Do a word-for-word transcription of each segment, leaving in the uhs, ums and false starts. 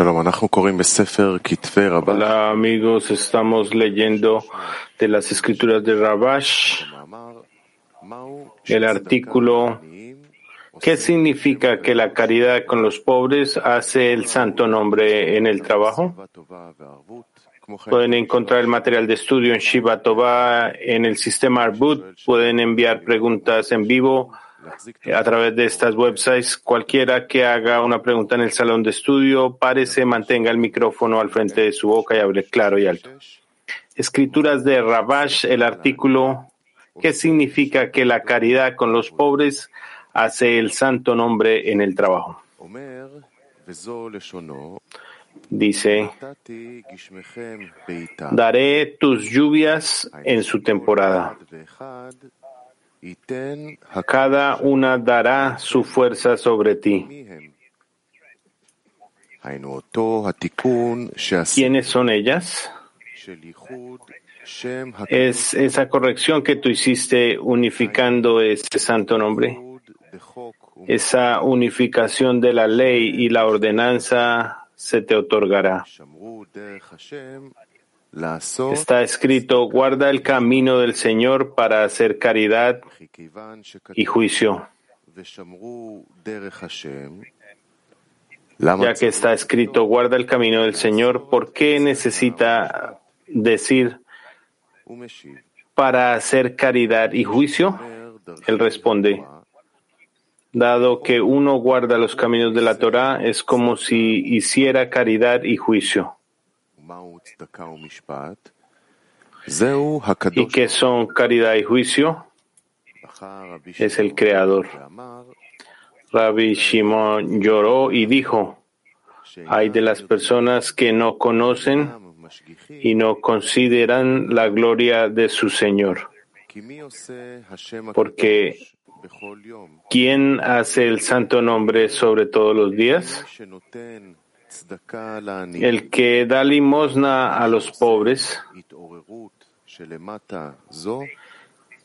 Hola amigos, estamos leyendo de las escrituras de Rabash, el artículo ¿qué significa que la caridad con los pobres hace el santo nombre en el trabajo? Pueden encontrar el material de estudio en Shiva Tova, en el sistema Arbut, pueden enviar preguntas en vivo a través de estas websites. Cualquiera que haga una pregunta en el salón de estudio, párese, mantenga el micrófono al frente de su boca y hable claro y alto. Escrituras de Rabash, el artículo ¿qué significa que la caridad con los pobres hace el santo nombre en el trabajo? Dice: daré tus lluvias en su temporada. Cada una dará su fuerza sobre ti. ¿Quiénes son ellas? Es esa corrección que tú hiciste unificando ese santo nombre, esa unificación de la ley y la ordenanza se te otorgará. Está escrito: guarda el camino del Señor para hacer caridad y juicio. Ya que está escrito: guarda el camino del Señor, ¿por qué necesita decir para hacer caridad y juicio? Él responde: dado que uno guarda los caminos de la Torá, es como si hiciera caridad y juicio. ¿Y qué son caridad y juicio? Es el Creador. Rabbi Shimon lloró y dijo: hay de las personas que no conocen y no consideran la gloria de su Señor. Porque ¿quién hace el santo nombre sobre todos los días? El que da limosna a los pobres,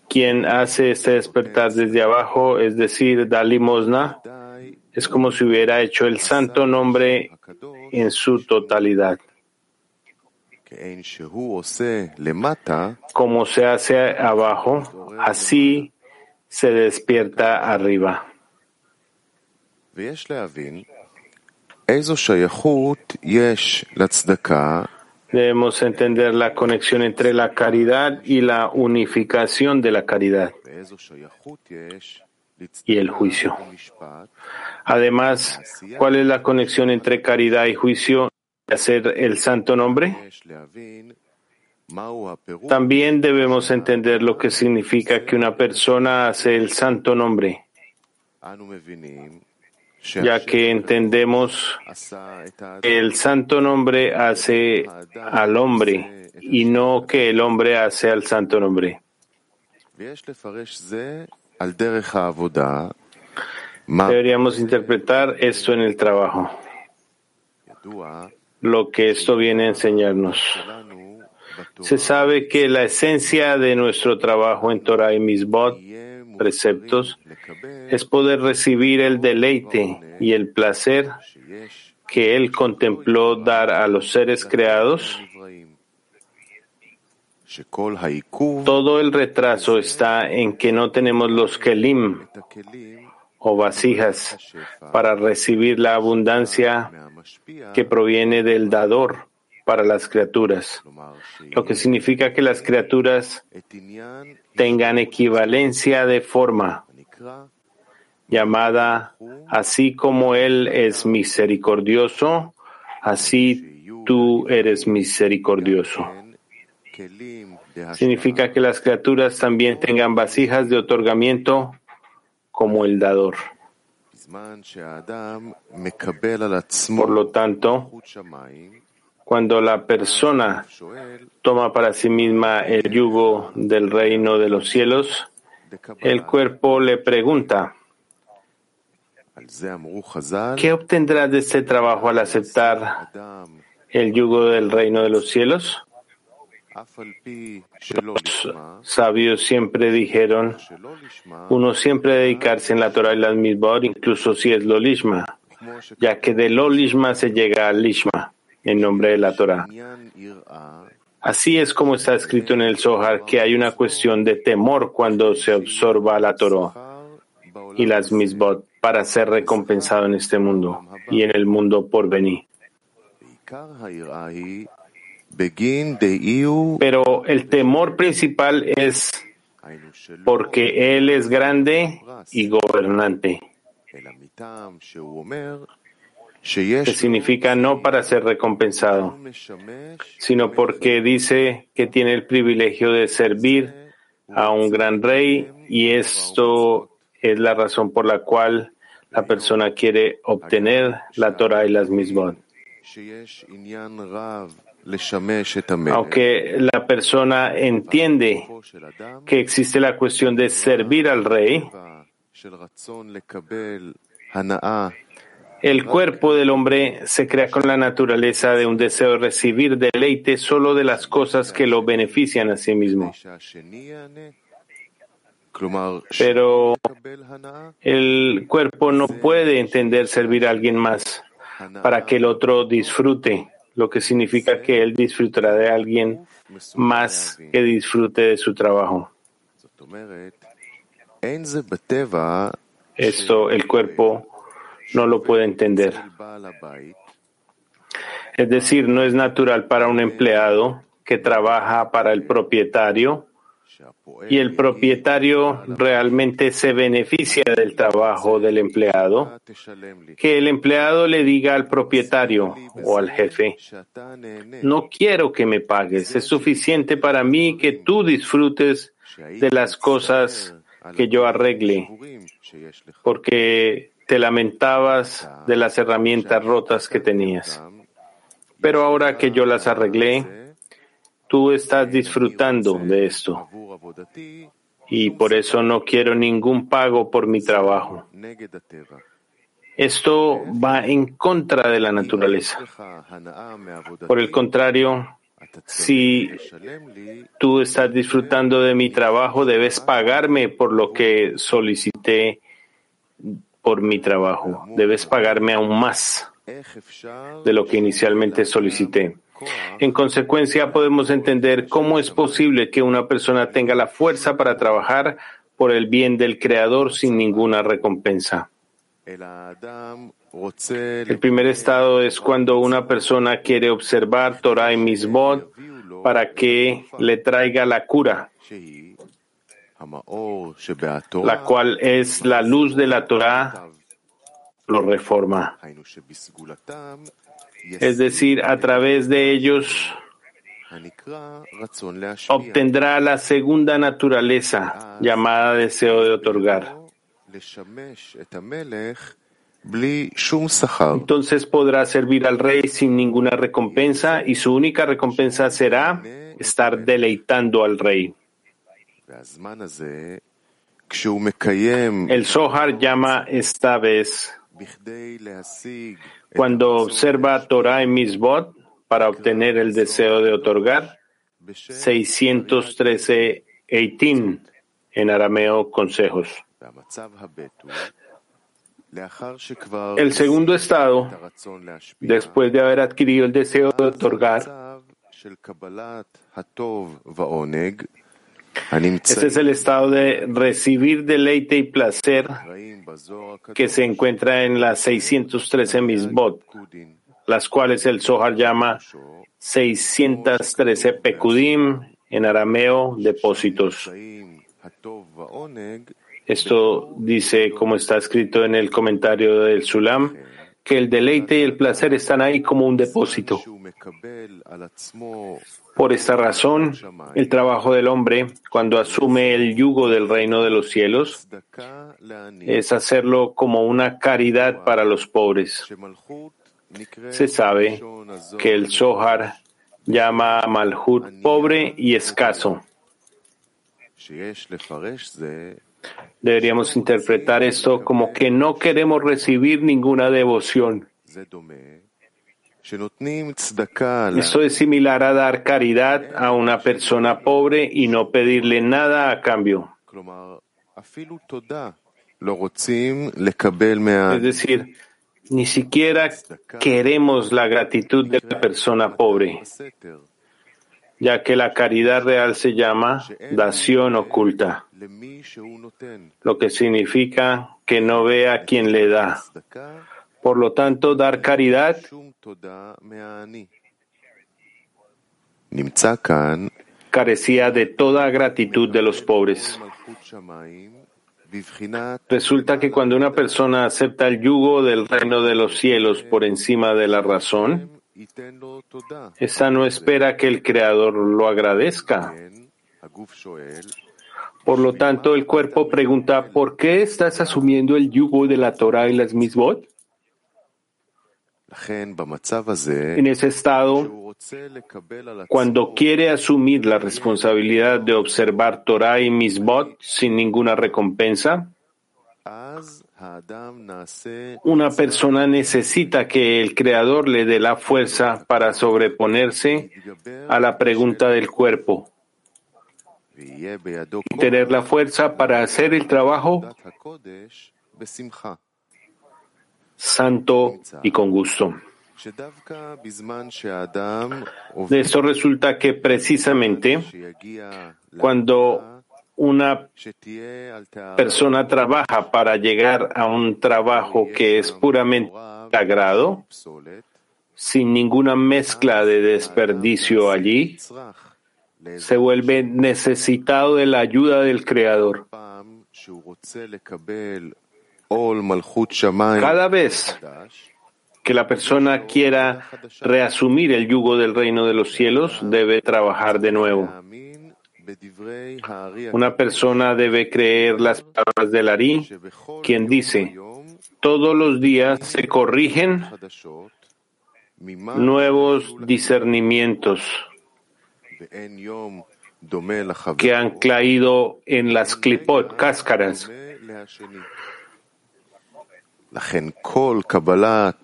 quien hace este despertar desde abajo, es decir, da limosna, es como si hubiera hecho el santo nombre en su totalidad. Como se hace abajo, así se despierta arriba. Debemos entender la conexión entre la caridad y la unificación de la caridad y el juicio. Además, ¿cuál es la conexión entre caridad y juicio y hacer el santo nombre? También debemos entender lo que significa que una persona hace el santo nombre, ya que entendemos que el santo nombre hace al hombre y no que el hombre hace al santo nombre. Deberíamos interpretar esto en el trabajo, lo que esto viene a enseñarnos. Se sabe que la esencia de nuestro trabajo en Torá y Mitzvot, preceptos, es poder recibir el deleite y el placer que Él contempló dar a los seres creados. Todo el retraso está en que no tenemos los kelim o vasijas para recibir la abundancia que proviene del dador para las criaturas, lo que significa que las criaturas tengan equivalencia de forma, llamada: así como Él es misericordioso, así tú eres misericordioso. Significa que las criaturas también tengan vasijas de otorgamiento como el dador. Por lo tanto, cuando la persona toma para sí misma el yugo del reino de los cielos, el cuerpo le pregunta: ¿qué obtendrás de este trabajo al aceptar el yugo del reino de los cielos? Los sabios siempre dijeron: uno siempre dedicarse en la Torá y las Mitzvot, incluso si es lo lishma, ya que de lo lishma se llega al lishma, en nombre de la Torá. Así es como está escrito en el Zohar, que hay una cuestión de temor cuando se observa la Torá y las Mitzvot para ser recompensado en este mundo y en el mundo por venir. Pero el temor principal es porque Él es grande y gobernante, que significa no para ser recompensado, sino porque dice que tiene el privilegio de servir a un gran rey, y esto es la razón por la cual la persona quiere obtener la Torá y las Mitzvot. Aunque la persona entiende que existe la cuestión de servir al rey, el cuerpo del hombre se crea con la naturaleza de un deseo de recibir deleite solo de las cosas que lo benefician a sí mismo. Pero el cuerpo no puede entender servir a alguien más para que el otro disfrute, lo que significa que él disfrutará de alguien más que disfrute de su trabajo. Esto el cuerpo no lo puede entender. Es decir, no es natural para un empleado que trabaja para el propietario, y el propietario realmente se beneficia del trabajo del empleado, que el empleado le diga al propietario o al jefe: no quiero que me pagues, es suficiente para mí que tú disfrutes de las cosas que yo arregle, porque te lamentabas de las herramientas rotas que tenías. Pero ahora que yo las arreglé, tú estás disfrutando de esto, y por eso no quiero ningún pago por mi trabajo. Esto va en contra de la naturaleza. Por el contrario, si tú estás disfrutando de mi trabajo, debes pagarme por lo que solicité por mi trabajo. Debes pagarme aún más de lo que inicialmente solicité. En consecuencia, podemos entender cómo es posible que una persona tenga la fuerza para trabajar por el bien del Creador sin ninguna recompensa. El primer estado es cuando una persona quiere observar Torá y Mitzvot para que le traiga la cura, la cual es la luz de la Torá, lo reforma. Es decir, a través de ellos obtendrá la segunda naturaleza, llamada deseo de otorgar. Entonces podrá servir al rey sin ninguna recompensa, y su única recompensa será estar deleitando al rey. El Zohar llama esta vez, cuando observa Torá y Mitzvot para obtener el deseo de otorgar, seiscientos trece, dieciocho, en arameo, consejos. El segundo estado, después de haber adquirido el deseo de otorgar, este es el estado de recibir deleite y placer que se encuentra en las seiscientos trece Mitzvot, las cuales el Zohar llama seiscientos trece Pekudim, en arameo, depósitos. Esto dice, como está escrito en el comentario del Sulam, que el deleite y el placer están ahí como un depósito. Por esta razón, el trabajo del hombre, cuando asume el yugo del reino de los cielos, es hacerlo como una caridad para los pobres. Se sabe que el Zohar llama a Malhut pobre y escaso. Deberíamos interpretar esto como que no queremos recibir ninguna devoción. Esto es similar a dar caridad a una persona pobre y no pedirle nada a cambio. Es decir, Ni siquiera queremos la gratitud de la persona pobre, ya que la caridad real se llama dación oculta, lo que significa que no ve a quien le da. Por lo tanto, dar caridad carecía de toda gratitud de los pobres. Resulta que cuando una persona acepta el yugo del reino de los cielos por encima de la razón, esa no espera que el Creador lo agradezca. Por lo tanto, el cuerpo pregunta, ¿por qué estás asumiendo el yugo de la Torá y las Mitzvot? En ese estado, cuando quiere asumir la responsabilidad de observar Torá y Mitzvot sin ninguna recompensa, una persona necesita que el Creador le dé la fuerza para sobreponerse a la pregunta del cuerpo y tener la fuerza para hacer el trabajo santo y con gusto. De esto resulta que precisamente cuando una persona trabaja para llegar a un trabajo que es puramente sagrado, sin ninguna mezcla de desperdicio allí, se vuelve necesitado de la ayuda del Creador. Cada vez que la persona quiera reasumir el yugo del reino de los cielos, debe trabajar de nuevo. Una persona debe creer las palabras del Ari, quien dice, todos los días se corrigen nuevos discernimientos que han caído en las clipot, cáscaras.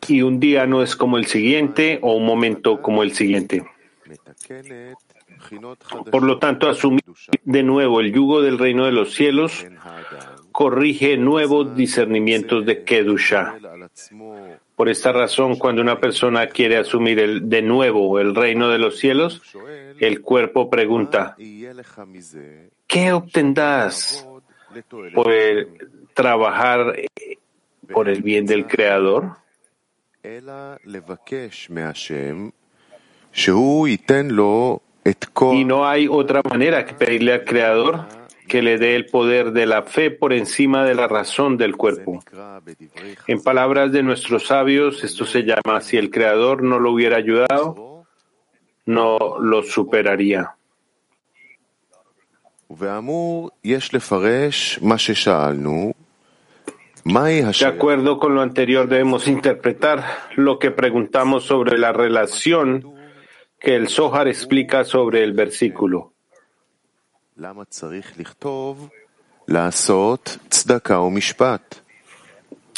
Y un día no es como el siguiente o un momento como el siguiente. Por lo tanto, asumir de nuevo el yugo del reino de los cielos corrige nuevos discernimientos de Kedusha. Por esta razón, cuando una persona quiere asumir el, de nuevo el reino de los cielos, el cuerpo pregunta, ¿qué obtendrás por trabajar por el bien del Creador? Y no hay otra manera que pedirle al Creador que le dé el poder de la fe por encima de la razón del cuerpo. En palabras de nuestros sabios, esto se llama, si el Creador no lo hubiera ayudado, no lo superaría. De acuerdo con lo anterior, debemos interpretar lo que preguntamos sobre la relación que el Zohar explica sobre el versículo.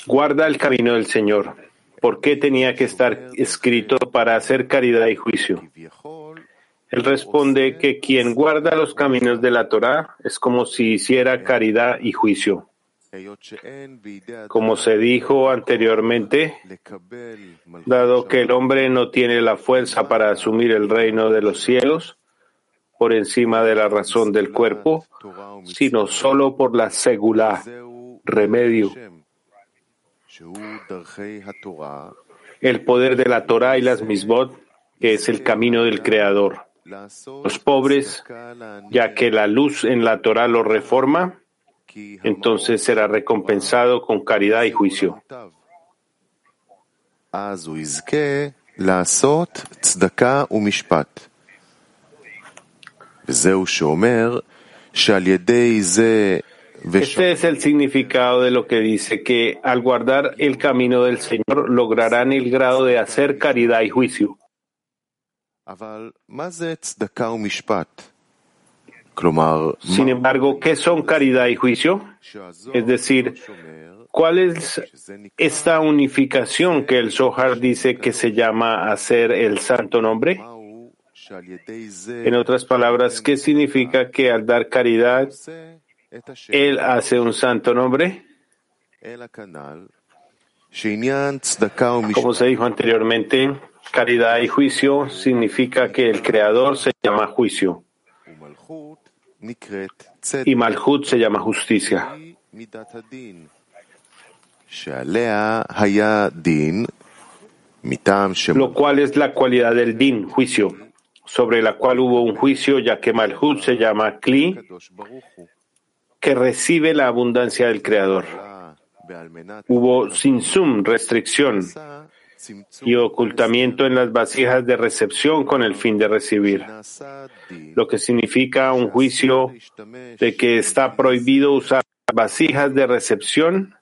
Guarda el camino del Señor. ¿Por qué tenía que estar escrito para hacer caridad y juicio? Él responde que quien guarda los caminos de la Torá es como si hiciera caridad y juicio. Como se dijo anteriormente, dado que el hombre no tiene la fuerza para asumir el reino de los cielos por encima de la razón del cuerpo, sino solo por la segula, remedio. El poder de la Torá y las Mitzvot, que es el camino del Creador. Los pobres, ya que la luz en la Torá lo reforma, entonces será recompensado con caridad y juicio. Este es el significado de lo que dice que al guardar el camino del Señor lograrán el grado de hacer caridad y juicio. Sin embargo, ¿qué son caridad y juicio? Es decir, ¿cuál es esta unificación que el Zohar dice que se llama hacer el santo nombre? En otras palabras, ¿qué significa que al dar caridad, él hace un santo nombre? Como se dijo anteriormente, caridad y juicio significa que el Creador se llama juicio y Malhut se llama justicia. Lo cual es la cualidad del din, juicio, sobre la cual hubo un juicio, ya que Malhut se llama Kli, que recibe la abundancia del Creador. Hubo Tzimtzum, restricción y ocultamiento en las vasijas de recepción con el fin de recibir, lo que significa un juicio de que está prohibido usar vasijas de recepción,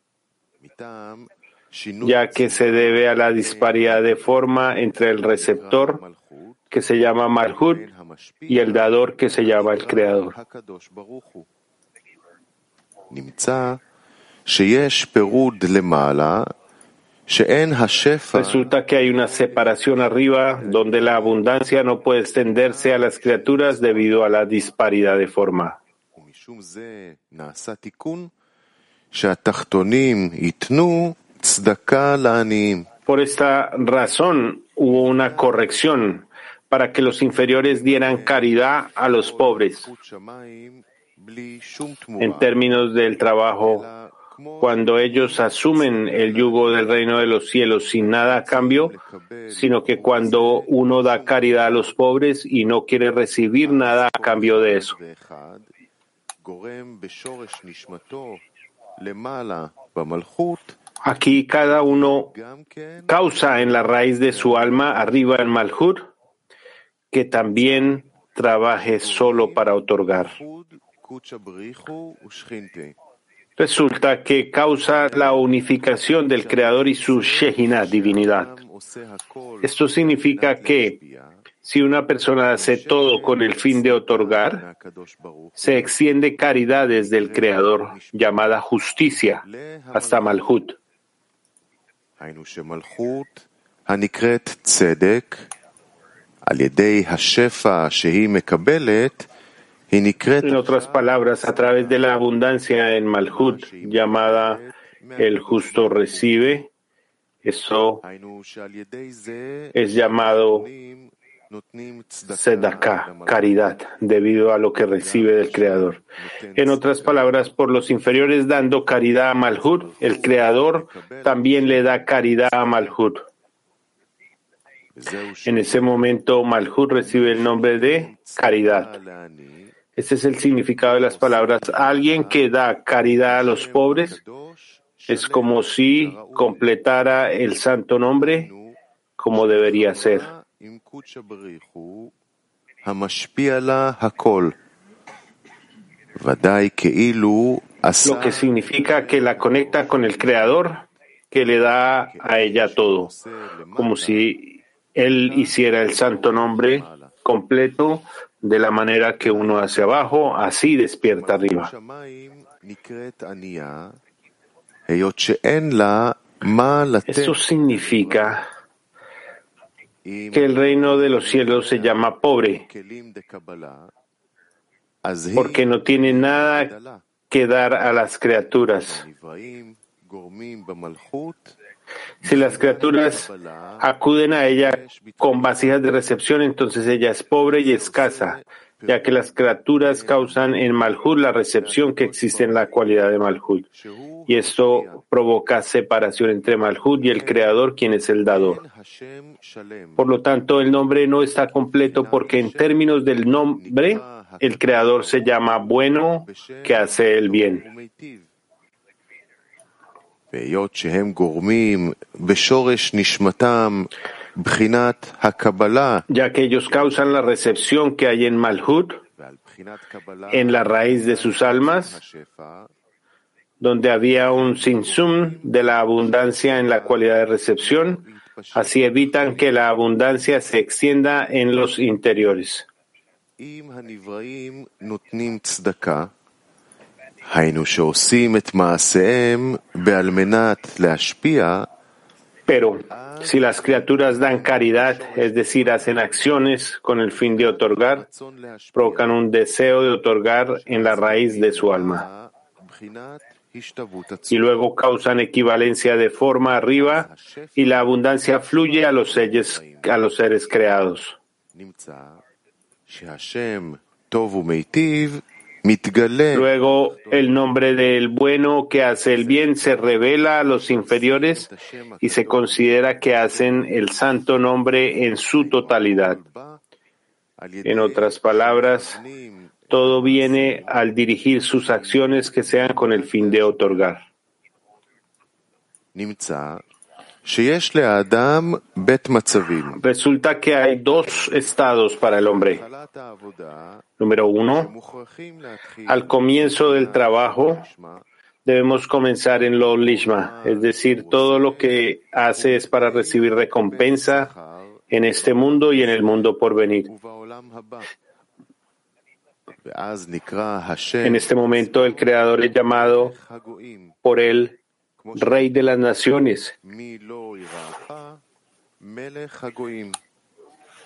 ya que se debe a la disparidad de forma entre el receptor, que se llama Malhut, y el dador, que se llama el Creador. Resulta que hay una separación arriba donde la abundancia no puede extenderse a las criaturas debido a la disparidad de forma. Por esta razón hubo una corrección para que los inferiores dieran caridad a los pobres en términos del trabajo, cuando ellos asumen el yugo del reino de los cielos sin nada a cambio, sino que cuando uno da caridad a los pobres y no quiere recibir nada a cambio de eso. Aquí cada uno causa en la raíz de su alma, arriba en Malhut, que también trabaje solo para otorgar. Resulta que causa la unificación del Creador y su Shehina, divinidad. Esto significa que si una persona hace todo con el fin de otorgar, se extiende caridad desde el Creador, llamada justicia, hasta Malhut. En otras palabras, a través de la abundancia en Malhut, llamada el justo recibe, eso es llamado tzdaka, caridad, debido a lo que recibe del Creador. En otras palabras, por los inferiores dando caridad a Malhut, el Creador también le da caridad a Malhut. En ese momento, Malhut recibe el nombre de caridad. Este es el significado de las palabras. Alguien que da caridad a los pobres es como si completara el santo nombre como debería ser. Lo que significa que la conecta con el Creador, que le da a ella todo, como si él hiciera el santo nombre completo de la manera que uno hace abajo, así despierta arriba. Eso significa que el reino de los cielos se llama pobre, porque no tiene nada que dar a las criaturas. Si las criaturas acuden a ella con vasijas de recepción, entonces ella es pobre y escasa, ya que las criaturas causan en Malhut la recepción que existe en la cualidad de Malhut. Y esto provoca separación entre Malhut y el Creador, quien es el dador. Por lo tanto, el nombre no está completo porque en términos del nombre, el Creador se llama bueno, que hace el bien. Ya que ellos causan la recepción que hay en Malhut, en la raíz de sus almas, donde había un tzimtzum de la abundancia en la cualidad de recepción, así evitan que la abundancia se extienda en los interiores. Pero si las criaturas dan caridad, es decir, hacen acciones con el fin de otorgar, provocan un deseo de otorgar en la raíz de su alma. y luego causan equivalencia de forma arriba y la abundancia fluye a los seres, a los seres creados. Luego el nombre del bueno que hace el bien se revela a los inferiores y se considera que hacen el santo nombre en su totalidad. En otras palabras, todo viene al dirigir sus acciones que sean con el fin de otorgar. Resulta que hay dos estados para el hombre. Número uno, al comienzo del trabajo debemos comenzar en lo lishma, es decir, todo lo que hace es para recibir recompensa en este mundo y en el mundo por venir. En este momento el Creador es llamado por él Rey de las Naciones,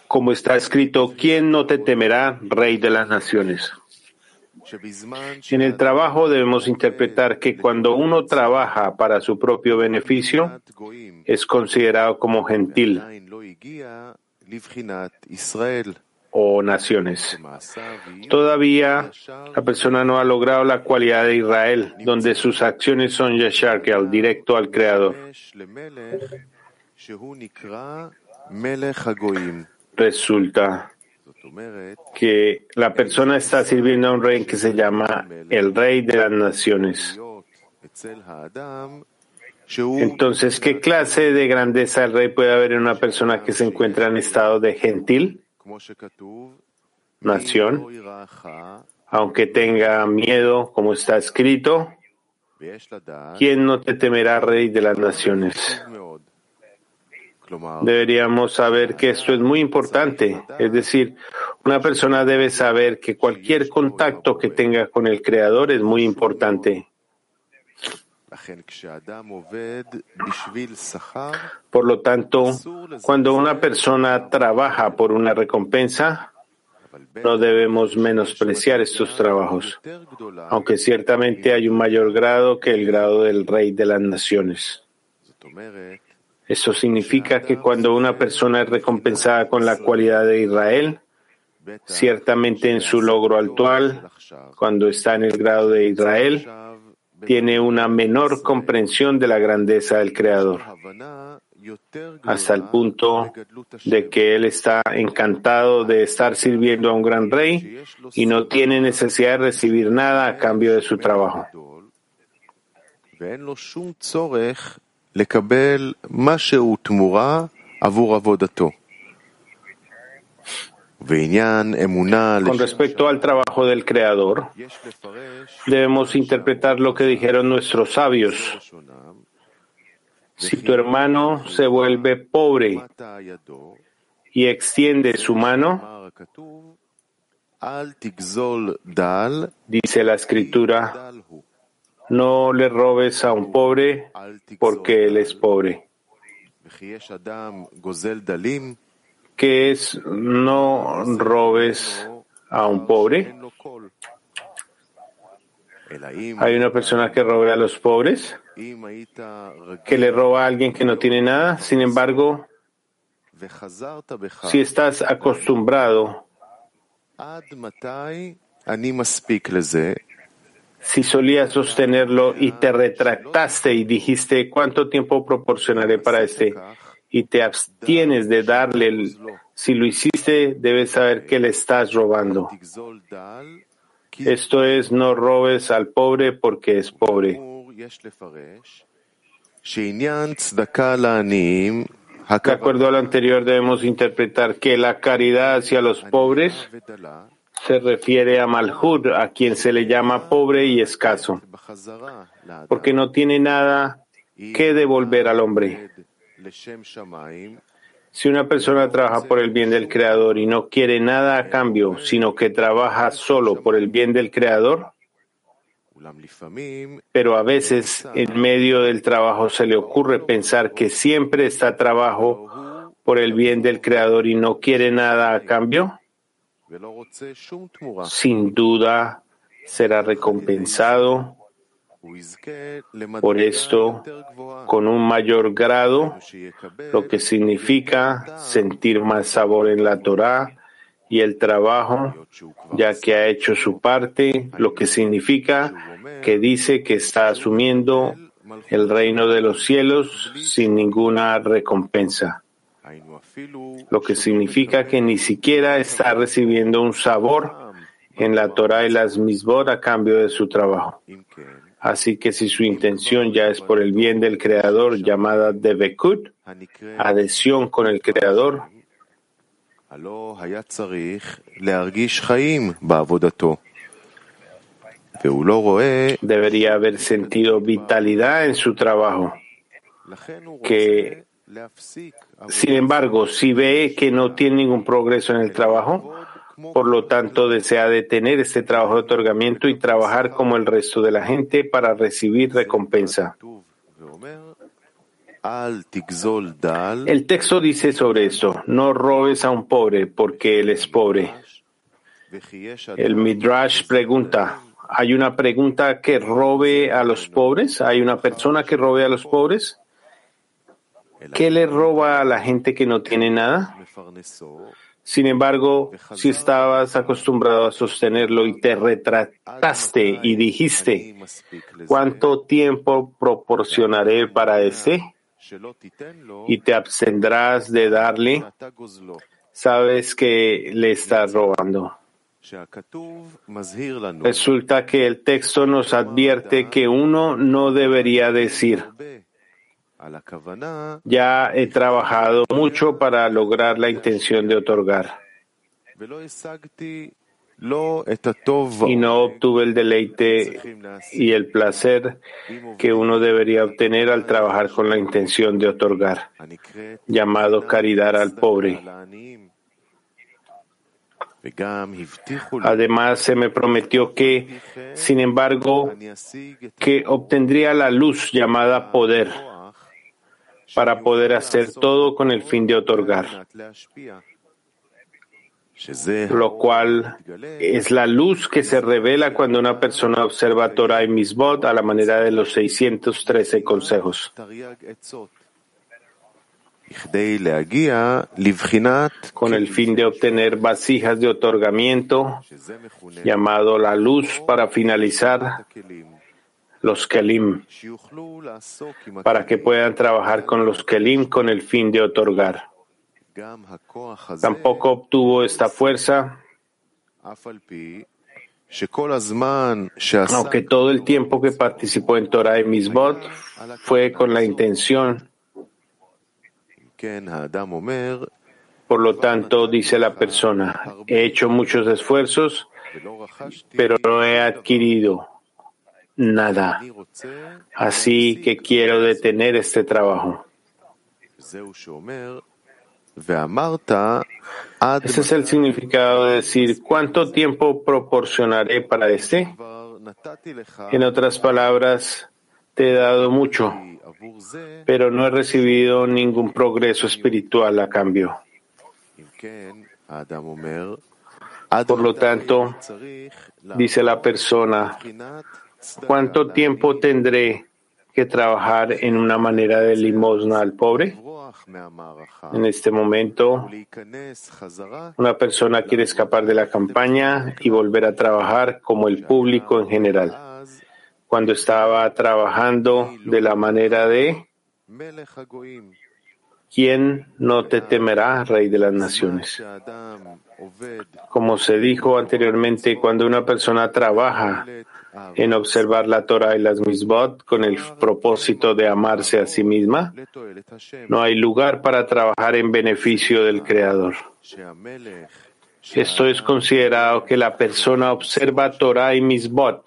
como está escrito: ¿Quién no te temerá, Rey de las Naciones? En el trabajo debemos interpretar que cuando uno trabaja para su propio beneficio, es considerado como gentil o naciones. Todavía la persona no ha logrado la cualidad de Israel, donde sus acciones son yashar, que al directo al Creador. Resulta que la persona está sirviendo a un rey que se llama el Rey de las Naciones. Entonces, ¿qué clase de grandeza el rey puede haber en una persona que se encuentra en estado de gentil? Nación, aunque tenga miedo, como está escrito: ¿Quién no te temerá, Rey de las Naciones? Deberíamos saber que esto es muy importante, es decir, una persona debe saber que cualquier contacto que tenga con el Creador es muy importante. Por lo tanto, cuando una persona trabaja por una recompensa, no debemos menospreciar estos trabajos, aunque ciertamente hay un mayor grado que el grado del Rey de las Naciones. Eso significa que cuando una persona es recompensada con la cualidad de Israel, ciertamente en su logro actual, cuando está en el grado de Israel, tiene una menor comprensión de la grandeza del Creador, hasta el punto de que él está encantado de estar sirviendo a un gran rey y no tiene necesidad de recibir nada a cambio de su trabajo. Con respecto al trabajo del Creador, debemos interpretar lo que dijeron nuestros sabios. Si tu hermano se vuelve pobre y extiende su mano, dice la Escritura, no le robes a un pobre porque él es pobre. ¿Qué es no robes a un pobre? ¿Hay una persona que robe a los pobres? ¿Que le roba a alguien que no tiene nada? Sin embargo, si estás acostumbrado, si solías sostenerlo y te retractaste y dijiste cuánto tiempo proporcionaré para este, y te abstienes de darle, el, si lo hiciste, debes saber que le estás robando. Esto es, no robes al pobre porque es pobre. De acuerdo a lo anterior, debemos interpretar que la caridad hacia los pobres se refiere a Malhut, a quien se le llama pobre y escaso, porque no tiene nada que devolver al hombre. Si una persona trabaja por el bien del Creador y no quiere nada a cambio, sino que trabaja solo por el bien del Creador, pero a veces en medio del trabajo se le ocurre pensar que siempre está trabajo por el bien del Creador y no quiere nada a cambio, sin duda será recompensado Por esto, con un mayor grado, lo que significa sentir más sabor en la Torá y el trabajo, ya que ha hecho su parte, lo que significa que dice que está asumiendo el reino de los cielos sin ninguna recompensa, lo que significa que ni siquiera está recibiendo un sabor en la Torá y las Mitzvot a cambio de su trabajo. Así que si su intención ya es por el bien del Creador, llamada Debekut, adhesión con el Creador, debería haber sentido vitalidad en su trabajo, que, sin embargo, si ve que no tiene ningún progreso en el trabajo, por lo tanto, desea detener este trabajo de otorgamiento y trabajar como el resto de la gente para recibir recompensa. El texto dice sobre esto: no robes a un pobre porque él es pobre. El Midrash pregunta, ¿hay una pregunta que robe a los pobres? ¿Hay una persona que robe a los pobres? ¿Qué le roba a la gente que no tiene nada? Sin embargo, si estabas acostumbrado a sostenerlo y te retrataste y dijiste, ¿cuánto tiempo proporcionaré para este? Y te abstendrás de darle, sabes que le estás robando. Resulta que el texto nos advierte que uno no debería decir, ya he trabajado mucho para lograr la intención de otorgar y no obtuve el deleite y el placer que uno debería obtener al trabajar con la intención de otorgar, llamado caridad al pobre. Además, se me prometió que, sin embargo, que obtendría la luz llamada poder, para poder hacer todo con el fin de otorgar, lo cual es la luz que se revela cuando una persona observa Torá y Mitzvot a la manera de los seiscientos trece consejos. Con el fin de obtener vasijas de otorgamiento, llamado la luz, para finalizar los kelim, para que puedan trabajar con los kelim con el fin de otorgar. Tampoco obtuvo esta fuerza, aunque todo el tiempo que participó en Torá y Mitzvot fue con la intención. Por lo tanto, dice la persona, he hecho muchos esfuerzos, pero no he adquirido nada. Así que quiero detener este trabajo. Ese es el significado de decir, ¿cuánto tiempo proporcionaré para este? En otras palabras, te he dado mucho, pero no he recibido ningún progreso espiritual a cambio. Por lo tanto, dice la persona, ¿cuánto tiempo tendré que trabajar en una manera de limosna al pobre? En este momento, una persona quiere escapar de la campaña y volver a trabajar como el público en general, cuando estaba trabajando de la manera de ¿quién no te temerá, Rey de las Naciones? Como se dijo anteriormente, cuando una persona trabaja en observar la Torá y las Mitzvot con el propósito de amarse a sí misma, no hay lugar para trabajar en beneficio del Creador. Esto es considerado que la persona observa Torá y Mitzvot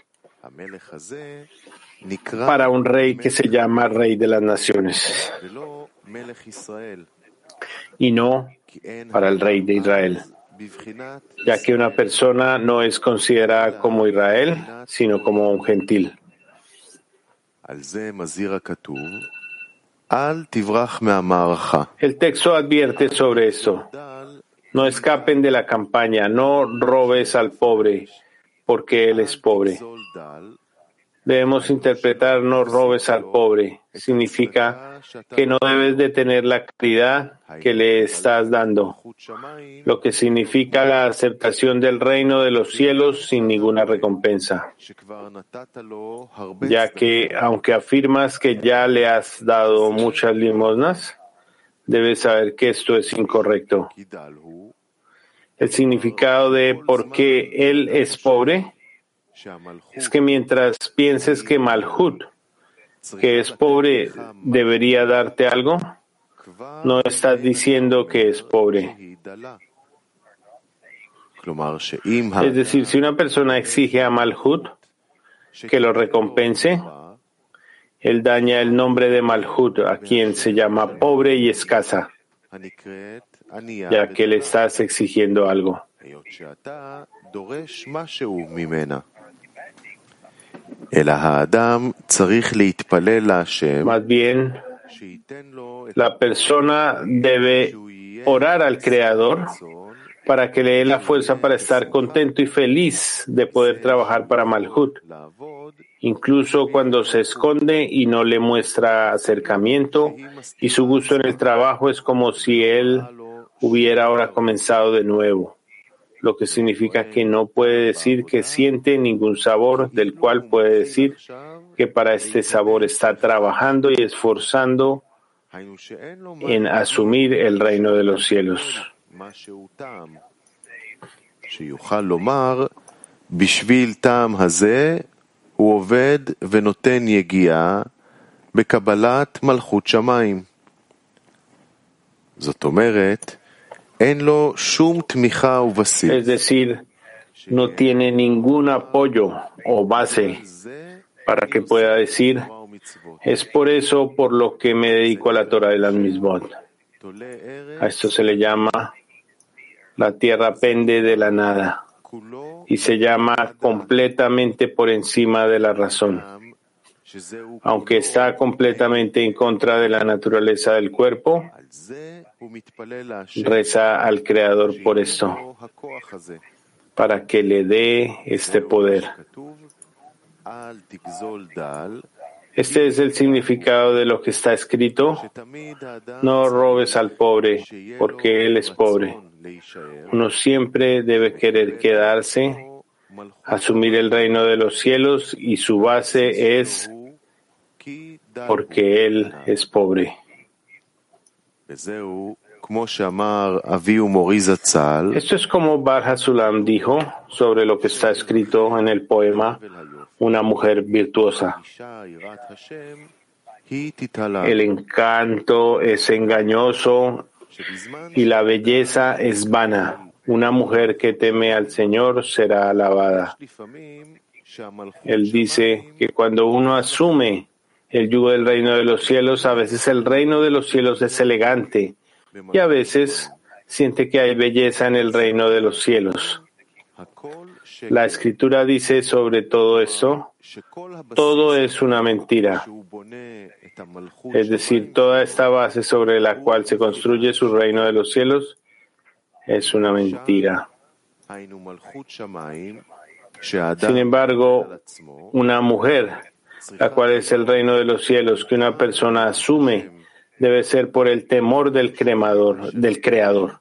para un rey que se llama Rey de las Naciones, y no para el rey de Israel, ya que una persona no es considerada como Israel, sino como un gentil. El texto advierte sobre esto. No escapen de la campaña, no robes al pobre, porque él es pobre. debemos interpretar no robes al pobre. Significa que no debes detener la caridad que le estás dando, lo que significa la aceptación del reino de los cielos sin ninguna recompensa, ya que aunque afirmas que ya le has dado muchas limosnas, debes saber que esto es incorrecto. El significado de por qué él es pobre es que mientras pienses que Malhut, que es pobre, debería darte algo, no estás diciendo que es pobre. Es decir, si una persona exige a Malhut que lo recompense, él daña el nombre de Malhut, a quien se llama pobre y escasa, ya que le estás exigiendo algo. Más bien, la persona debe orar al Creador para que le dé la fuerza para estar contento y feliz de poder trabajar para Malhut, incluso cuando se esconde y no le muestra acercamiento, y su gusto en el trabajo es como si él hubiera ahora comenzado de nuevo, lo que significa que no puede decir que siente ningún sabor, del cual puede decir que para este sabor está trabajando y esforzando en asumir el reino de los cielos. Es decir, no tiene ningún apoyo o base para que pueda decir, es por eso por lo que me dedico a la Torá y las Mitzvot. A esto se le llama la tierra pende de la nada y se llama completamente por encima de la razón. Aunque está completamente en contra de la naturaleza del cuerpo, reza al Creador por esto, para que le dé este poder. Este es el significado de lo que está escrito: no robes al pobre, porque él es pobre. Uno siempre debe querer quedarse, asumir el reino de los cielos, y su base es porque él es pobre. Esto es como Bar HaSulam dijo sobre lo que está escrito en el poema Una mujer virtuosa. El encanto es engañoso y la belleza es vana. Una mujer que teme al Señor será alabada. Él dice que cuando uno asume el yugo del reino de los cielos, a veces el reino de los cielos es elegante y a veces siente que hay belleza en el reino de los cielos. La Escritura dice sobre todo esto: todo es una mentira. Es decir, toda esta base sobre la cual se construye su reino de los cielos es una mentira. Sin embargo, una mujer, la cual es el reino de los cielos, que una persona asume, debe ser por el temor del cremador, del Creador,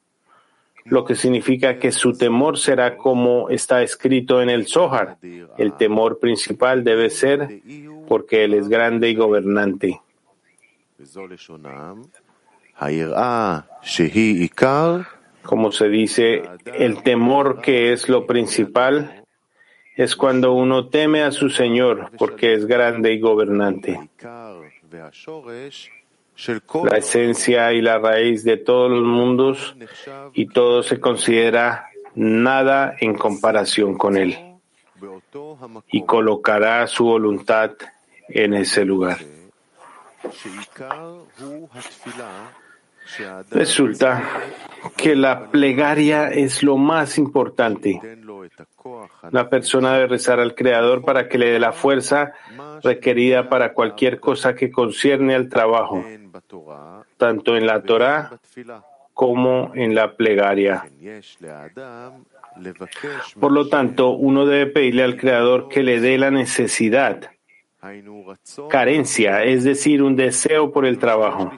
lo que significa que su temor será como está escrito en el Zohar. El temor principal debe ser porque él es grande y gobernante. Como se dice, el temor que es lo principal es cuando uno teme a su Señor, porque es grande y gobernante. La esencia y la raíz de todos los mundos, y todo se considera nada en comparación con Él, y colocará su voluntad en ese lugar. Resulta que la plegaria es lo más importante. La persona debe rezar al Creador para que le dé la fuerza requerida para cualquier cosa que concierne al trabajo, tanto en la Torá como en la plegaria. Por lo tanto, uno debe pedirle al Creador que le dé la necesidad carencia, es decir, un deseo por el trabajo.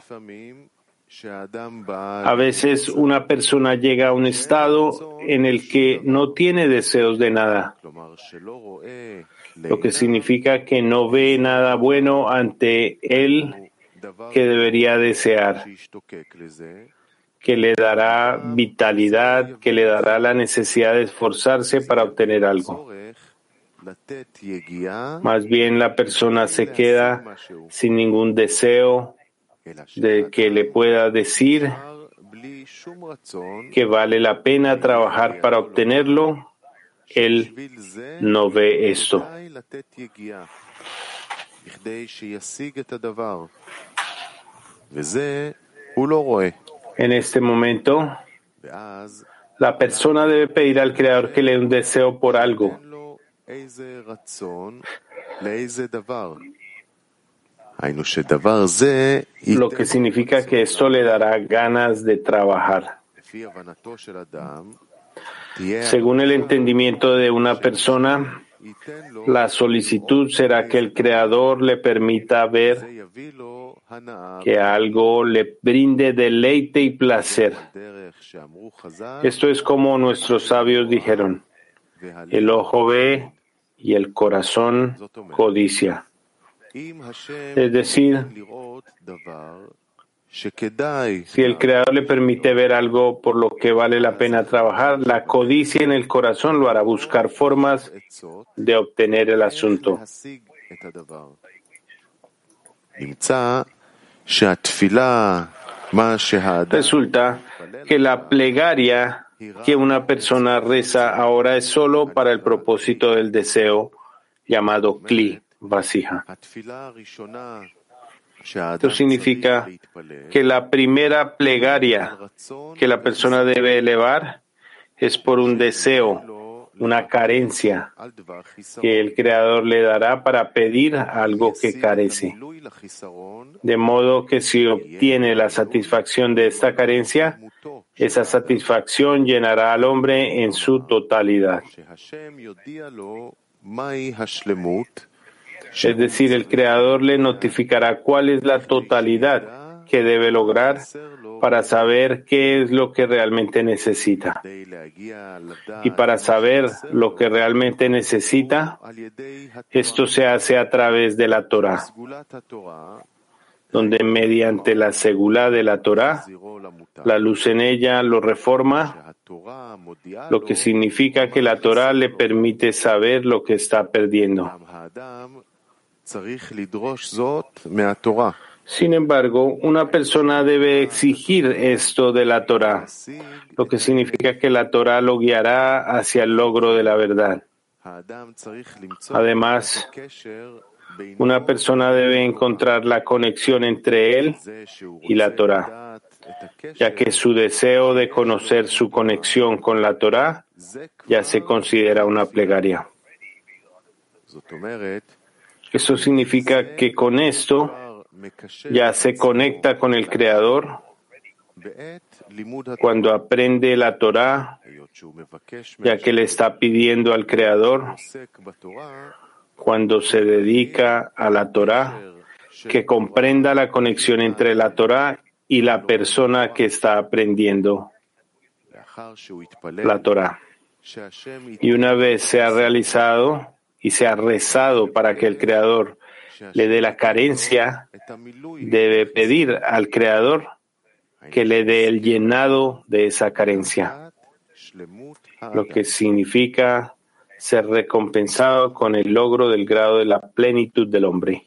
A veces una persona llega a un estado en el que no tiene deseos de nada, lo que significa que no ve nada bueno ante él que debería desear, que le dará vitalidad, que le dará la necesidad de esforzarse para obtener algo. Más bien la persona se queda sin ningún deseo de que le pueda decir que vale la pena trabajar para obtenerlo. Él no ve esto. En este momento, la persona debe pedir al Creador que le dé un deseo por algo. Lo que significa que esto le dará ganas de trabajar. Según el entendimiento de una persona, la solicitud será que el Creador le permita ver que algo le brinde deleite y placer. Esto es como nuestros sabios dijeron: el ojo ve y el corazón codicia. Es decir, si el Creador le permite ver algo por lo que vale la pena trabajar, la codicia en el corazón lo hará buscar formas de obtener el asunto. Resulta que la plegaria que una persona reza ahora es solo para el propósito del deseo llamado Kli, vasija. Esto significa que la primera plegaria que la persona debe elevar es por un deseo, una carencia, que el Creador le dará para pedir algo que carece. De modo que si obtiene la satisfacción de esta carencia, esa satisfacción llenará al hombre en su totalidad. Es decir, el Creador le notificará cuál es la totalidad que debe lograr para saber qué es lo que realmente necesita. Y para saber lo que realmente necesita, esto se hace a través de la Torá, donde mediante la segula de la Torá, la luz en ella lo reforma, lo que significa que la Torá le permite saber lo que está perdiendo. Sin embargo, una persona debe exigir esto de la Torá, lo que significa que la Torá lo guiará hacia el logro de la verdad. Además, una persona debe encontrar la conexión entre él y la Torá, ya que su deseo de conocer su conexión con la Torá ya se considera una plegaria. Eso significa que con esto ya se conecta con el Creador cuando aprende la Torá, ya que le está pidiendo al Creador, cuando se dedica a la Torá, que comprenda la conexión entre la Torá y la persona que está aprendiendo la Torá. Y una vez se ha realizado y se ha rezado para que el Creador le dé la carencia, debe pedir al Creador que le dé el llenado de esa carencia, lo que significa ser recompensado con el logro del grado de la plenitud del hombre.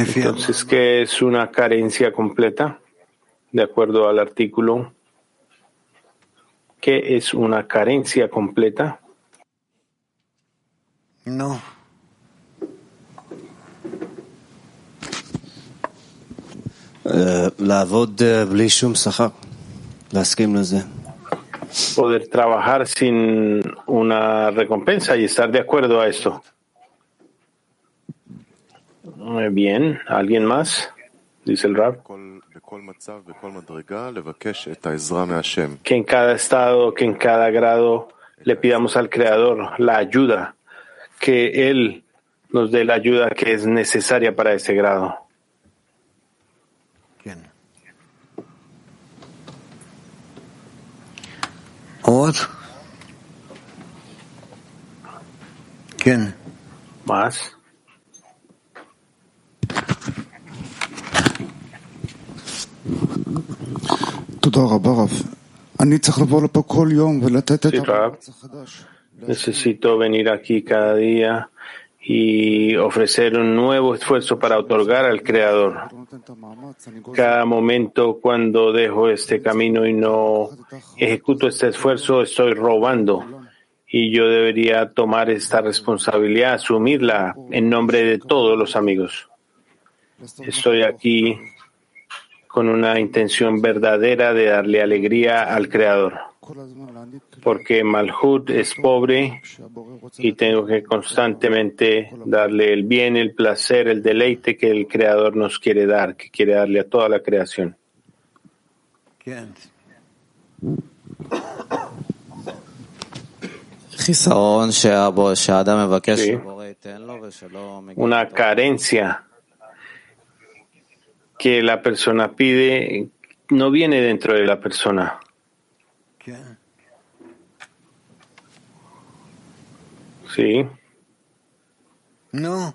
Entonces, ¿qué es una carencia completa? De acuerdo al artículo, ¿qué es una carencia completa? No. Poder trabajar sin una recompensa y estar de acuerdo a esto. Muy bien, ¿alguien más? Dice el Rab. Que en cada estado, que en cada grado le pidamos al Creador la ayuda, que Él nos dé la ayuda que es necesaria para ese grado. Bien. ¿Quién? ¿Más? Sí, Rab. Necesito venir aquí cada día y ofrecer un nuevo esfuerzo para otorgar al Creador. Cada momento cuando dejo este camino y no ejecuto este esfuerzo, estoy robando. Y yo debería tomar esta responsabilidad, asumirla en nombre de todos los amigos. Estoy aquí con una intención verdadera de darle alegría al Creador, porque Malhut es pobre y tengo que constantemente darle el bien, el placer, el deleite que el Creador nos quiere dar, que quiere darle a toda la creación. Sí. Una carencia que la persona pide no viene dentro de la persona. ¿Qué? Sí. No.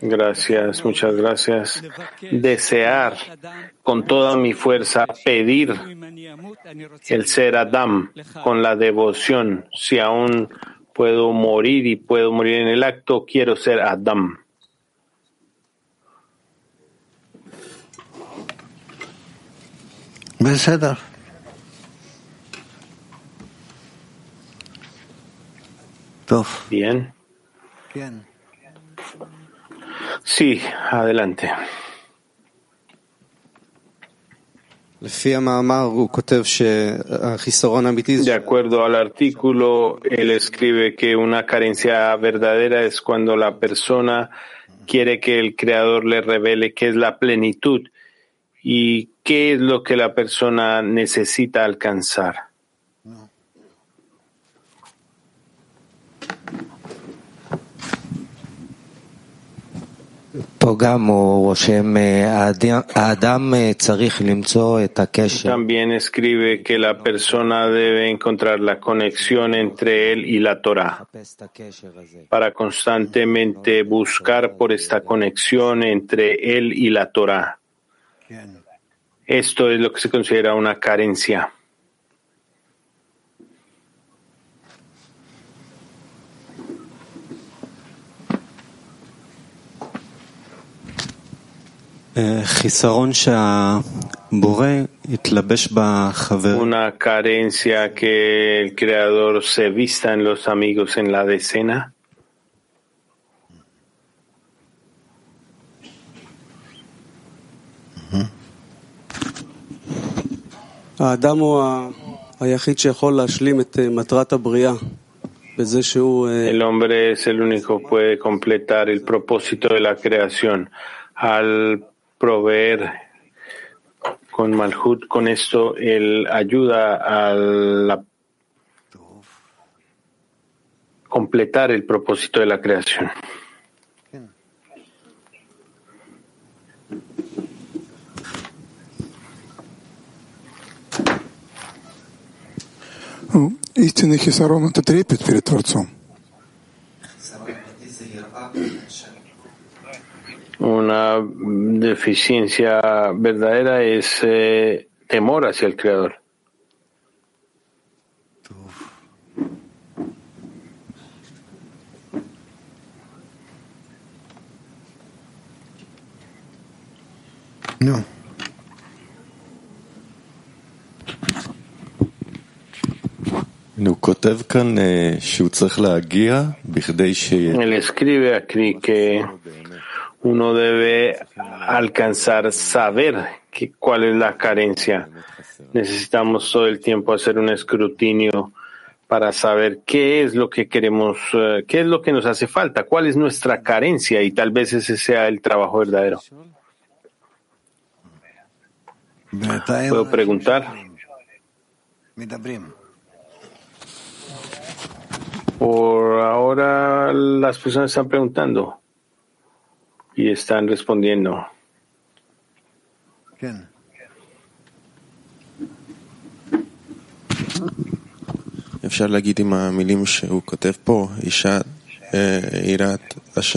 Gracias, muchas gracias. Desear con toda mi fuerza pedir el ser Adam con la devoción. Si aún puedo morir y puedo morir en el acto, quiero ser Adam. Beseder. Bien. Bien. Sí, adelante. De acuerdo al artículo, él escribe que una carencia verdadera es cuando la persona quiere que el Creador le revele qué es la plenitud y qué es lo que la persona necesita alcanzar. También escribe que la persona debe encontrar la conexión entre él y la Torá para constantemente buscar por esta conexión entre él y la Torá. Esto es lo que se considera una carencia. Una carencia que el Creador se vista en los amigos en la decena. El hombre es el único que puede completar el propósito de la creación al proveer con Malhut, con esto él ayuda a la, completar el propósito de la creación. Истинный хисарон — это трепет перед Творцом. Una deficiencia verdadera es eh, temor hacia el Creador. No. Él escribe aquí que uno debe alcanzar, saber que, cuál es la carencia. Necesitamos todo el tiempo hacer un escrutinio para saber qué es lo que queremos, qué es lo que nos hace falta, cuál es nuestra carencia, y tal vez ese sea el trabajo verdadero. ¿Puedo preguntar? Por ahora las personas están preguntando y están respondiendo. ¿Quién?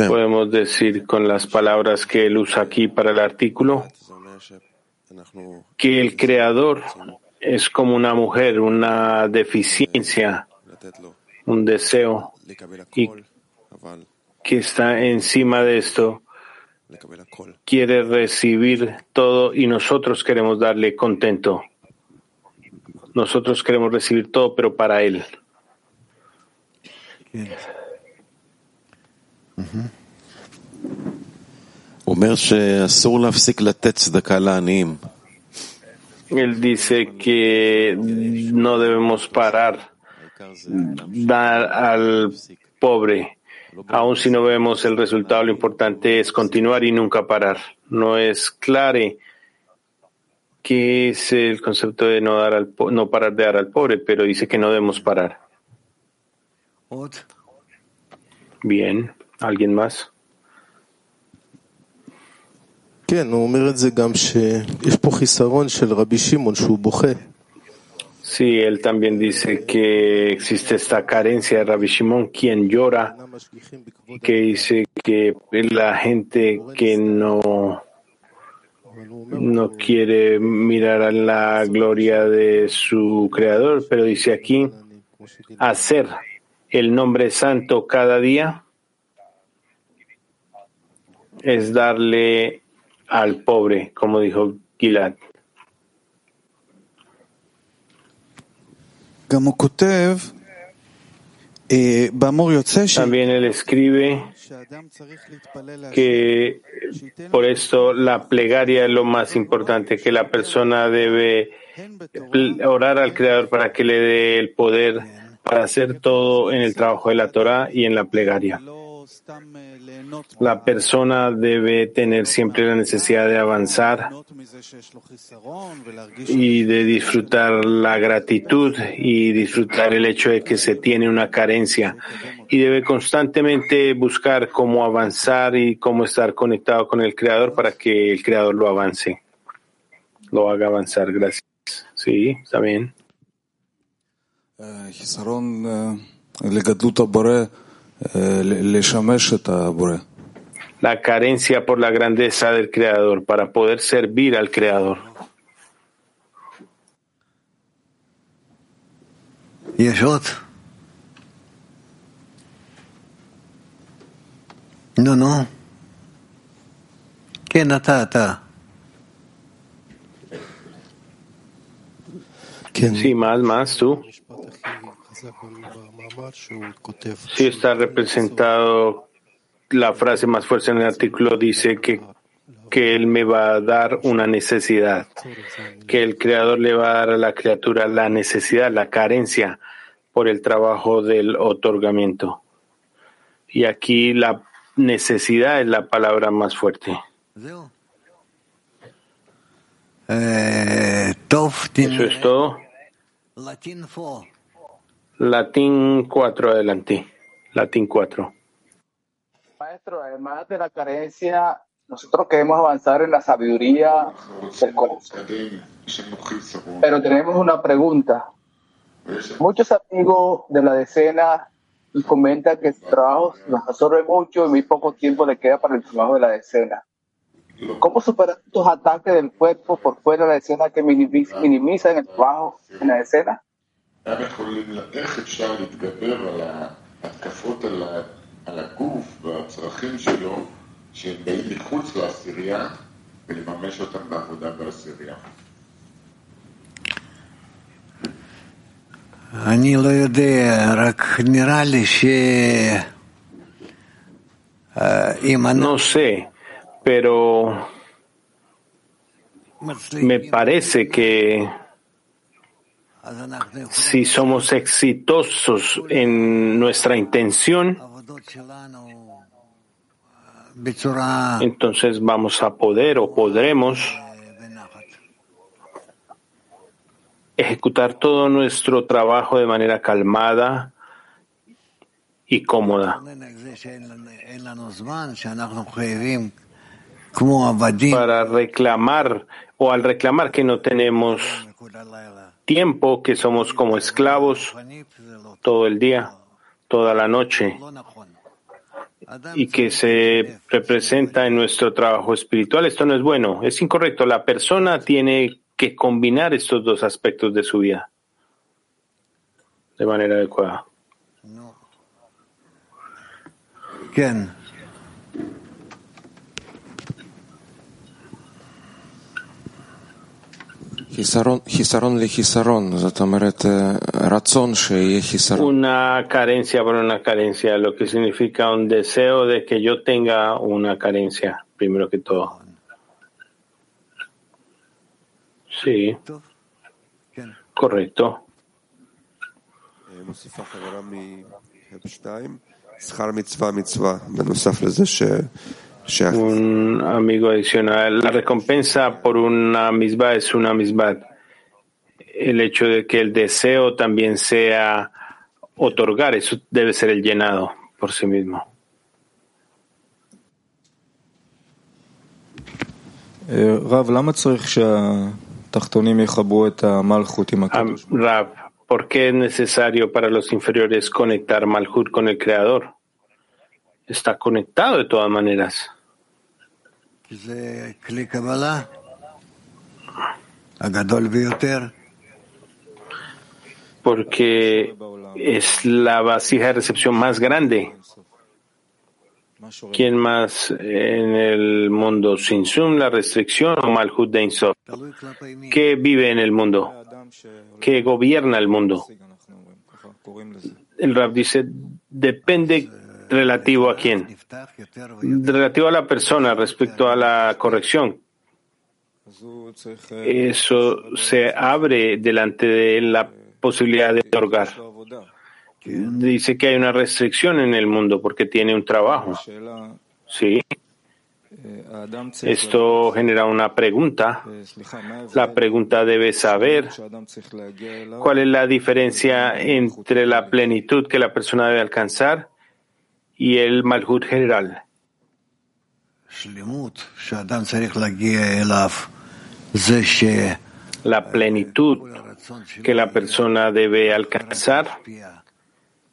Podemos decir con las palabras que él usa aquí para el artículo que el Creador es como una mujer, una deficiencia, un deseo, y que está encima de esto, quiere recibir todo y nosotros queremos darle contento. Nosotros queremos recibir todo, pero para él. Él dice que no debemos parar dar al pobre, aun si no vemos el resultado. Lo importante es continuar y nunca parar. No es claro qué es el concepto de no dar al po- no parar de dar al pobre, pero dice que no debemos parar. Bien, ¿alguien más? Sí, él también dice que existe esta carencia de Rabbi Shimon, quien llora, que dice que la gente que no, no quiere mirar a la gloria de su Creador, pero dice aquí, hacer el nombre santo cada día es darle al pobre, como dijo Gilad. También él escribe que por esto la plegaria es lo más importante, que la persona debe orar al Creador para que le dé el poder para hacer todo en el trabajo de la Torá y en la plegaria. La persona debe tener siempre la necesidad de avanzar y de disfrutar la gratitud y disfrutar el hecho de que se tiene una carencia, y debe constantemente buscar cómo avanzar y cómo estar conectado con el Creador para que el Creador lo avance, lo haga avanzar. Gracias. Sí, está bien. La carencia por la grandeza del Creador, para poder servir al Creador. Yeshot. No, no. ¿Quién está, está? Sí, más, más, tú. Sí, está representado la frase más fuerte en el artículo, dice que, que él me va a dar una necesidad, que el Creador le va a dar a la criatura la necesidad, la carencia por el trabajo del otorgamiento. Y aquí la necesidad es la palabra más fuerte. Eso es todo. Latín cuatro, adelante. Latín cuatro. Maestro, además de la carencia, nosotros queremos avanzar en la sabiduría del corazón. Pero tenemos una pregunta. Muchos amigos de la decena comentan que su trabajo nos absorbe mucho y muy poco tiempo le queda para el trabajo de la decena. ¿Cómo superar estos ataques del cuerpo por fuera de la escena que minimiza, minimiza en el trabajo, en la escena? אני לא יודע, רק נראה לי ש... No sé, pero me parece que si somos exitosos en nuestra intención, entonces vamos a poder o podremos ejecutar todo nuestro trabajo de manera calmada y cómoda. Para reclamar, o al reclamar que no tenemos tiempo, que somos como esclavos todo el día, toda la noche, y que se representa en nuestro trabajo espiritual, esto no es bueno, es incorrecto. La persona tiene que combinar estos dos aspectos de su vida de manera adecuada. ¿Quién? Una carencia por una carencia, lo que significa un deseo de que yo tenga una carencia, primero que todo. Sí, correcto. Un amigo adicional, la recompensa por una misbah es una misbah. El hecho de que el deseo también sea otorgar, eso debe ser el llenado por sí mismo. Rav, ¿lama tzarich שהתחתונים יחברו את המלכות עם הקדוש? Rav, ¿por qué es necesario para los inferiores conectar Malhut con el Creador? Está conectado de todas maneras. Porque es la vasija de recepción más grande. ¿Quién más en el mundo? Tzimtzum, la restricción, o Malhut de Insof. ¿Qué vive en el mundo? ¿Qué gobierna el mundo? El Rab dice, depende... ¿Relativo a quién? Relativo a la persona, respecto a la corrección. Eso se abre delante de la posibilidad de otorgar. Dice que hay una restricción en el mundo porque tiene un trabajo. Sí. Esto genera una pregunta. La pregunta debe saber cuál es la diferencia entre la plenitud que la persona debe alcanzar y el Malhut general. La plenitud que la persona debe alcanzar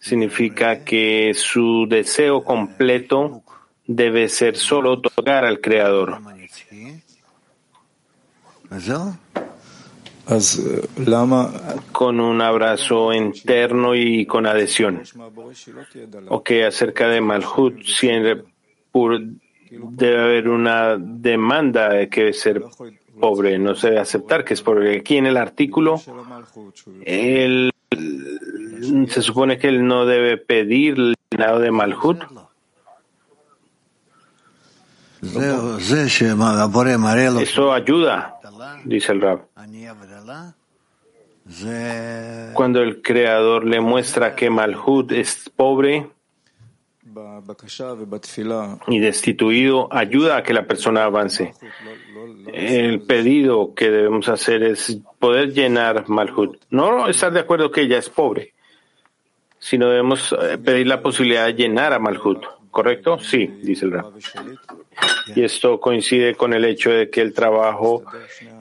significa que su deseo completo debe ser solo otorgar al Creador. Con un abrazo interno y con adhesión. Ok, acerca de Malhut, debe haber una demanda de que ser pobre, no se debe aceptar que es pobre. Aquí en el artículo, él, se supone que él no debe pedir el llenado de Malhut. Eso ayuda, dice el Rab. Cuando el Creador le muestra que Malhut es pobre y destituido, ayuda a que la persona avance. El pedido que debemos hacer es poder llenar Malhut. No estar de acuerdo que ella es pobre, sino debemos pedir la posibilidad de llenar a Malhut. ¿Correcto? Sí, dice el Rab. Y esto coincide con el hecho de que el trabajo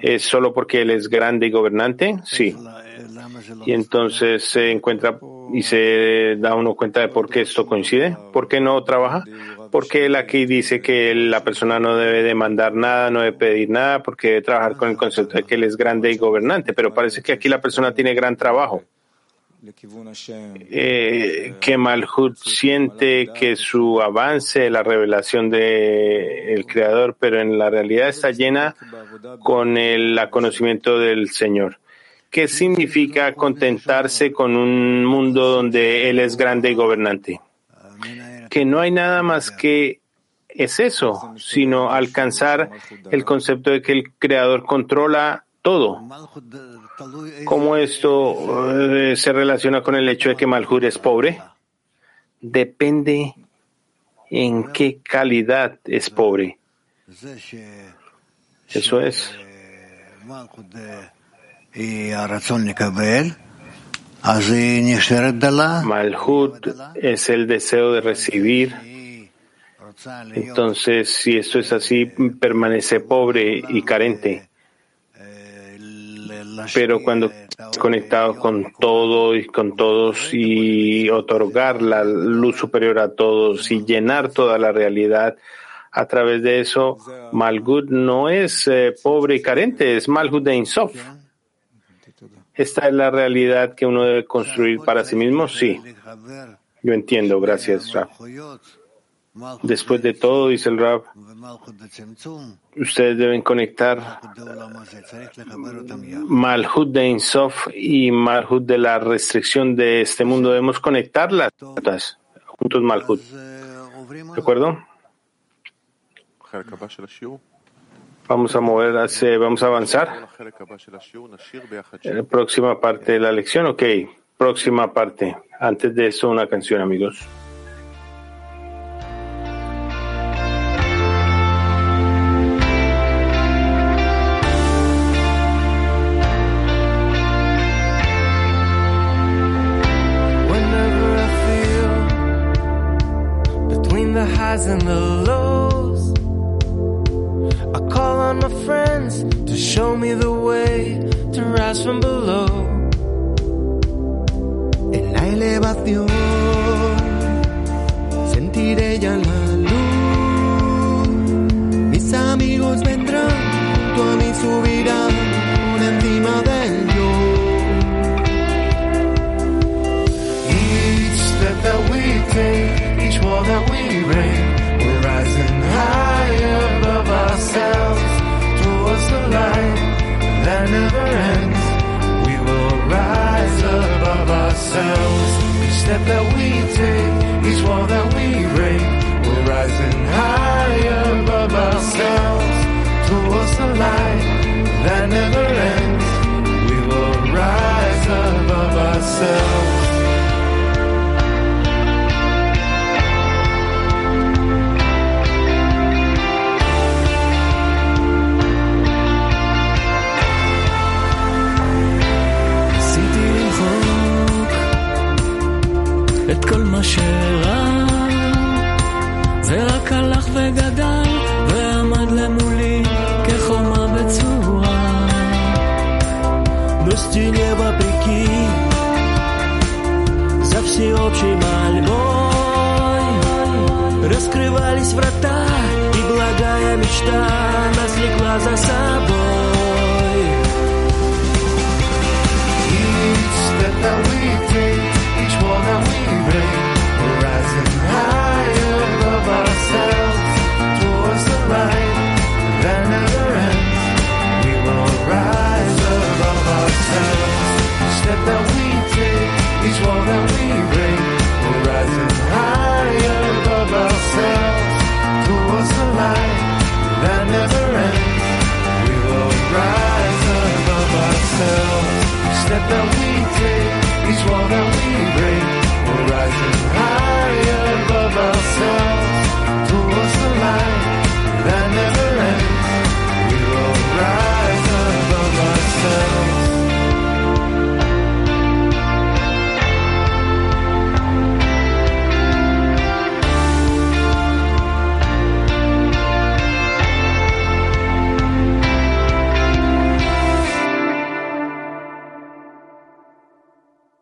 es solo porque él es grande y gobernante. Sí. Y entonces se encuentra y se da uno cuenta de por qué esto coincide, por qué no trabaja, porque él aquí dice que la persona no debe demandar nada, no debe pedir nada, porque debe trabajar con el concepto de que él es grande y gobernante, pero parece que aquí la persona tiene gran trabajo. Eh, que Malhut siente que su avance, la revelación del Creador, pero en la realidad está llena con el conocimiento del Señor. ¿Qué significa contentarse con un mundo donde Él es grande y gobernante? Que no hay nada más que es eso, sino alcanzar el concepto de que el Creador controla todo. ¿Cómo esto eh, se relaciona con el hecho de que Malhut es pobre? Depende en qué calidad es pobre. Eso es. Malhut es el deseo de recibir. Entonces, si esto es así, permanece pobre y carente. Pero cuando conectado con todo y con todos y otorgar la luz superior a todos y llenar toda la realidad, a través de eso, Malhut no es eh, pobre y carente, es Malhut de Insof. ¿Esta es la realidad que uno debe construir para sí mismo? Sí. Yo entiendo, gracias, Rab. Después de todo, dice el Rab, ustedes deben conectar Malhut de Insof y Malhut de la restricción de este mundo. Debemos conectarlas juntos, Malhut. ¿De acuerdo? Vamos a mover, hacia, vamos a avanzar. La próxima parte de la lección, ok. Próxima parte. Antes de esto, una canción, amigos. And the lows, I call on my friends to show me the way to rise from below. En la elevación sentiré ya la luz. Mis amigos vendrán junto a mí, subirán por encima del yo. Each step that we take, each wall that we raise, we're rising higher above ourselves, towards the light that never ends. We will rise above ourselves. Each step that we take, each wall that we break, we're rising higher above ourselves, towards the light that never ends. We will rise above ourselves. את כל מה שרע זה רק הלך וגדל ועמד למולי כחומה בצורה נוסטיניה בפריקי завсі общей мольбой раскрывались врата и благая мечта нас влекла за собой. Each step that we take, each one that we break, we're rising higher above ourselves, towards the light that never ends. We will rise above ourselves. Each step that we take, each one that we break,